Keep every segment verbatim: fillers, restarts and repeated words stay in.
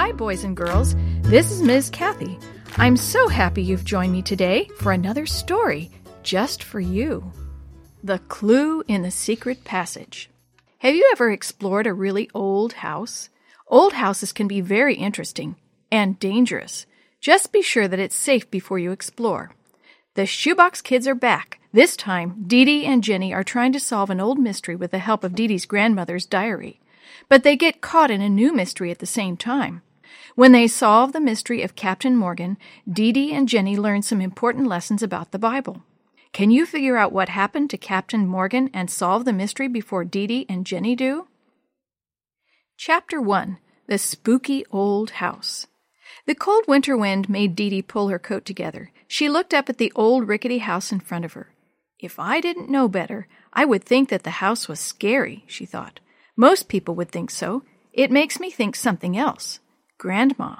Hi, boys and girls. This is Miz Kathy. I'm so happy you've joined me today for another story just for you. The Clue in the Secret Passage. Have you ever explored a really old house? Old houses can be very interesting and dangerous. Just be sure that it's safe before you explore. The Shoebox Kids are back. This time, Dee Dee and Jenny are trying to solve an old mystery with the help of Dee Dee's grandmother's diary. But they get caught in a new mystery at the same time. When they solve the mystery of Captain Morgan, Dee Dee and Jenny learn some important lessons about the Bible. Can you figure out what happened to Captain Morgan and solve the mystery before Dee Dee and Jenny do? Chapter one. The Spooky Old House. The cold winter wind made Dee Dee pull her coat together. She looked up at the old rickety house in front of her. If I didn't know better, I would think that the house was scary, she thought. Most people would think so. It makes me think something else. Grandma.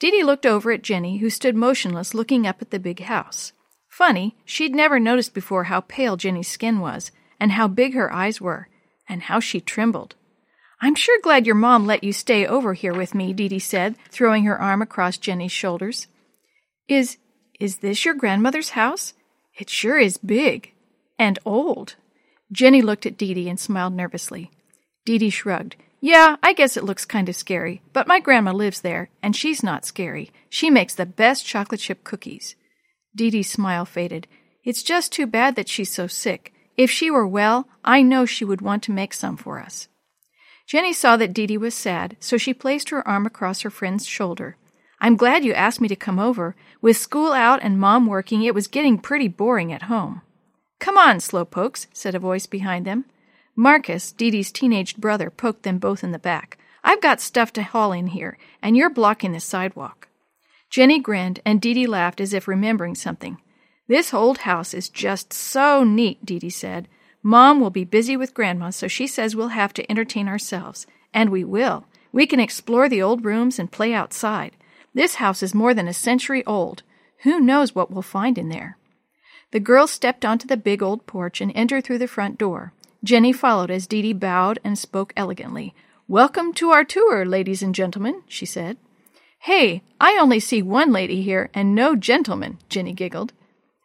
Dee Dee looked over at Jenny, who stood motionless looking up at the big house. Funny, she'd never noticed before how pale Jenny's skin was, and how big her eyes were, and how she trembled. I'm sure glad your mom let you stay over here with me, Dee Dee said, throwing her arm across Jenny's shoulders. Is, is this your grandmother's house? It sure is big. And old. Jenny looked at Dee Dee and smiled nervously. Dee Dee shrugged. Yeah, I guess it looks kind of scary, but my grandma lives there, and she's not scary. She makes the best chocolate chip cookies. Dee Dee's smile faded. It's just too bad that she's so sick. If she were well, I know she would want to make some for us. Jenny saw that Dee Dee was sad, so she placed her arm across her friend's shoulder. I'm glad you asked me to come over. With school out and Mom working, it was getting pretty boring at home. Come on, slowpokes, said a voice behind them. Marcus, Dee Dee's teenage brother, poked them both in the back. I've got stuff to haul in here, and you're blocking the sidewalk. Jenny grinned, and Dee Dee laughed as if remembering something. This old house is just so neat, Dee Dee said. Mom will be busy with Grandma, so she says we'll have to entertain ourselves. And we will. We can explore the old rooms and play outside. This house is more than a century old. Who knows what we'll find in there? The girls stepped onto the big old porch and entered through the front door. Jenny followed as Dee Dee bowed and spoke elegantly. Welcome to our tour, ladies and gentlemen, she said. Hey, I only see one lady here and no gentleman, Jenny giggled.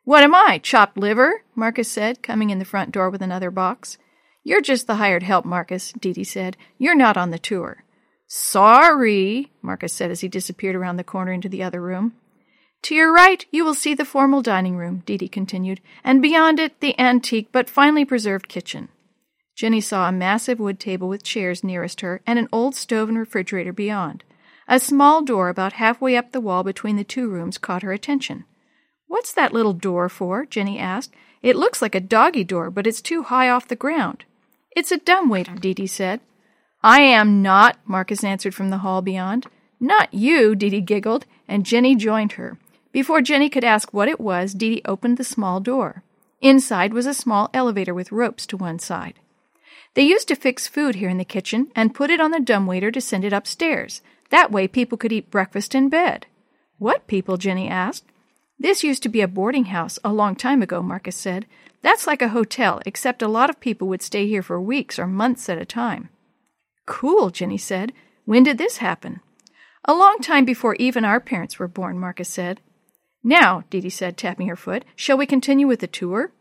What am I, chopped liver? Marcus said, coming in the front door with another box. You're just the hired help, Marcus, Dee Dee said. You're not on the tour. Sorry, Marcus said as he disappeared around the corner into the other room. To your right, you will see the formal dining room, Dee Dee continued, and beyond it, the antique but finely preserved kitchen. Jenny saw a massive wood table with chairs nearest her and an old stove and refrigerator beyond. A small door about halfway up the wall between the two rooms caught her attention. What's that little door for? Jenny asked. It looks like a doggy door, but it's too high off the ground. It's a dumbwaiter, Dee Dee said. I am not, Marcus answered from the hall beyond. Not you, Dee Dee giggled, and Jenny joined her. Before Jenny could ask what it was, Dee Dee opened the small door. Inside was a small elevator with ropes to one side. They used to fix food here in the kitchen and put it on the dumbwaiter to send it upstairs. That way people could eat breakfast in bed. What people? Jenny asked. This used to be a boarding house a long time ago, Marcus said. That's like a hotel, except a lot of people would stay here for weeks or months at a time. Cool, Jenny said. When did this happen? A long time before even our parents were born, Marcus said. Now, Dee Dee said, tapping her foot, shall we continue with the tour?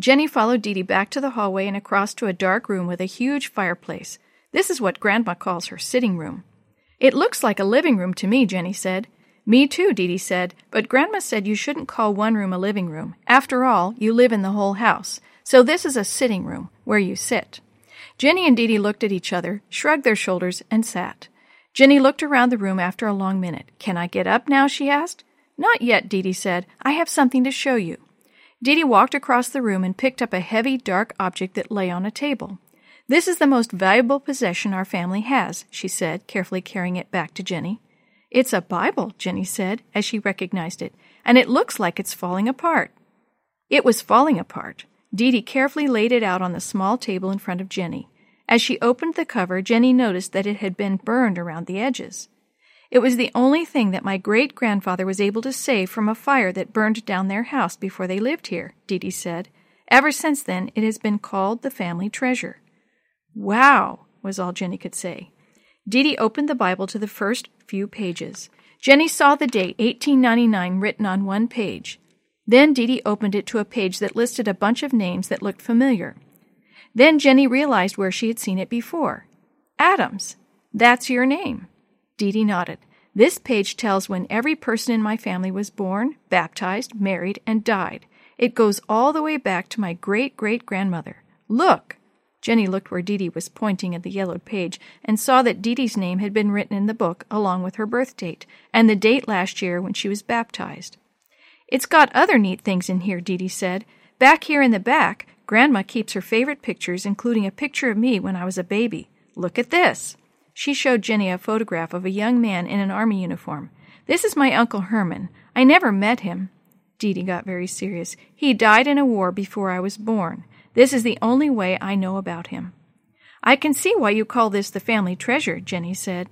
Jenny followed Dee Dee back to the hallway and across to a dark room with a huge fireplace. This is what Grandma calls her sitting room. It looks like a living room to me, Jenny said. Me too, Dee Dee said, but Grandma said you shouldn't call one room a living room. After all, you live in the whole house, so this is a sitting room, where you sit. Jenny and Dee Dee looked at each other, shrugged their shoulders, and sat. Jenny looked around the room after a long minute. Can I get up now, she asked. Not yet, Dee Dee said. I have something to show you. Dee Dee walked across the room and picked up a heavy, dark object that lay on a table. This is the most valuable possession our family has, she said, carefully carrying it back to Jenny. It's a Bible, Jenny said, as she recognized it, and it looks like it's falling apart. It was falling apart. Dee Dee carefully laid it out on the small table in front of Jenny. As she opened the cover, Jenny noticed that it had been burned around the edges. It was the only thing that my great-grandfather was able to save from a fire that burned down their house before they lived here, Dee Dee said. Ever since then, it has been called the family treasure. Wow, was all Jenny could say. Didi opened the Bible to the first few pages. Jenny saw the date, eighteen ninety-nine, written on one page. Then Didi opened it to a page that listed a bunch of names that looked familiar. Then Jenny realized where she had seen it before. Adams. That's your name. Didi nodded. This page tells when every person in my family was born, baptized, married, and died. It goes all the way back to my great-great-grandmother. Look! Jenny looked where Didi was pointing at the yellowed page and saw that Didi's name had been written in the book along with her birth date and the date last year when she was baptized. It's got other neat things in here, Didi said. Back here in the back, Grandma keeps her favorite pictures, including a picture of me when I was a baby. Look at this. She showed Jenny a photograph of a young man in an army uniform. This is my Uncle Herman. I never met him. Didi got very serious. He died in a war before I was born. This is the only way I know about him. I can see why you call this the family treasure, Jenny said.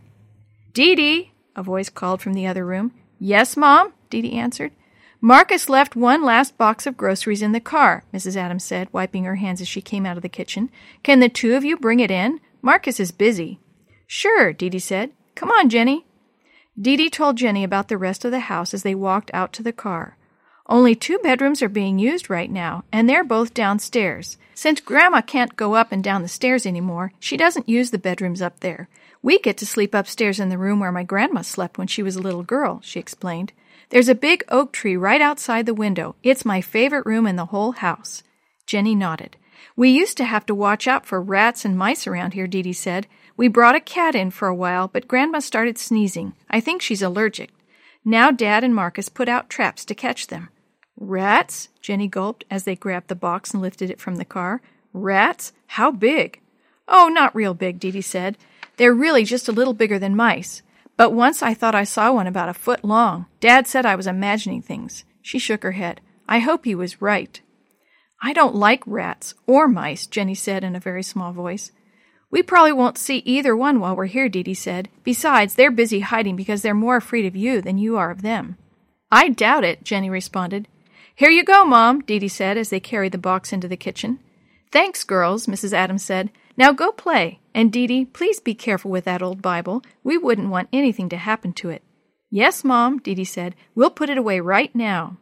Didi, a voice called from the other room. Yes, Mom, Didi answered. Marcus left one last box of groceries in the car, Missus Adams said, wiping her hands as she came out of the kitchen. Can the two of you bring it in? Marcus is busy. Sure, Didi said. Come on, Jenny. Didi told Jenny about the rest of the house as they walked out to the car. Only two bedrooms are being used right now, and they're both downstairs. Since Grandma can't go up and down the stairs anymore, she doesn't use the bedrooms up there. We get to sleep upstairs in the room where my grandma slept when she was a little girl, she explained. There's a big oak tree right outside the window. It's my favorite room in the whole house. Jenny nodded. We used to have to watch out for rats and mice around here, Didi said. We brought a cat in for a while, but Grandma started sneezing. I think she's allergic. Now Dad and Marcus put out traps to catch them. Rats? Jenny gulped as they grabbed the box and lifted it from the car. Rats? How big? Oh, not real big, Didi said. They're really just a little bigger than mice. But once I thought I saw one about a foot long. Dad said I was imagining things. She shook her head. I hope he was right. I don't like rats or mice, Jenny said in a very small voice. We probably won't see either one while we're here, Didi said. Besides, they're busy hiding because they're more afraid of you than you are of them. I doubt it, Jenny responded. Here you go, Mom, Didi said as they carried the box into the kitchen. Thanks, girls, Missus Adams said. Now go play. And Didi, please be careful with that old Bible. We wouldn't want anything to happen to it. Yes, Mom, Didi said. We'll put it away right now.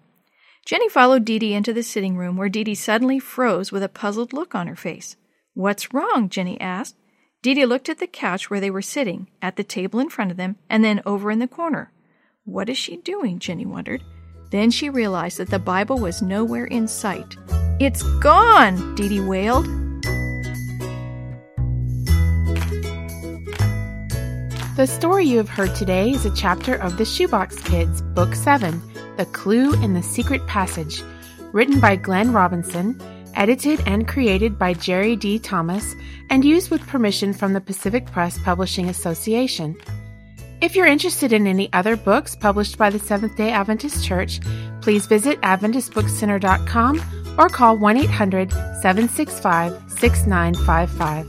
Jenny followed Didi into the sitting room where Didi suddenly froze with a puzzled look on her face. What's wrong? Jenny asked. Didi looked at the couch where they were sitting, at the table in front of them, and then over in the corner. What is she doing? Jenny wondered. Then she realized that the Bible was nowhere in sight. It's gone, Didi wailed. The story you have heard today is a chapter of The Shoebox Kids, Book seven, The Clue and the Secret Passage, written by Glenn Robinson, edited and created by Jerry D. Thomas, and used with permission from the Pacific Press Publishing Association. If you're interested in any other books published by the Seventh-day Adventist Church, please visit Adventist Book Center dot com or call one eight hundred, seven six five, six nine five five.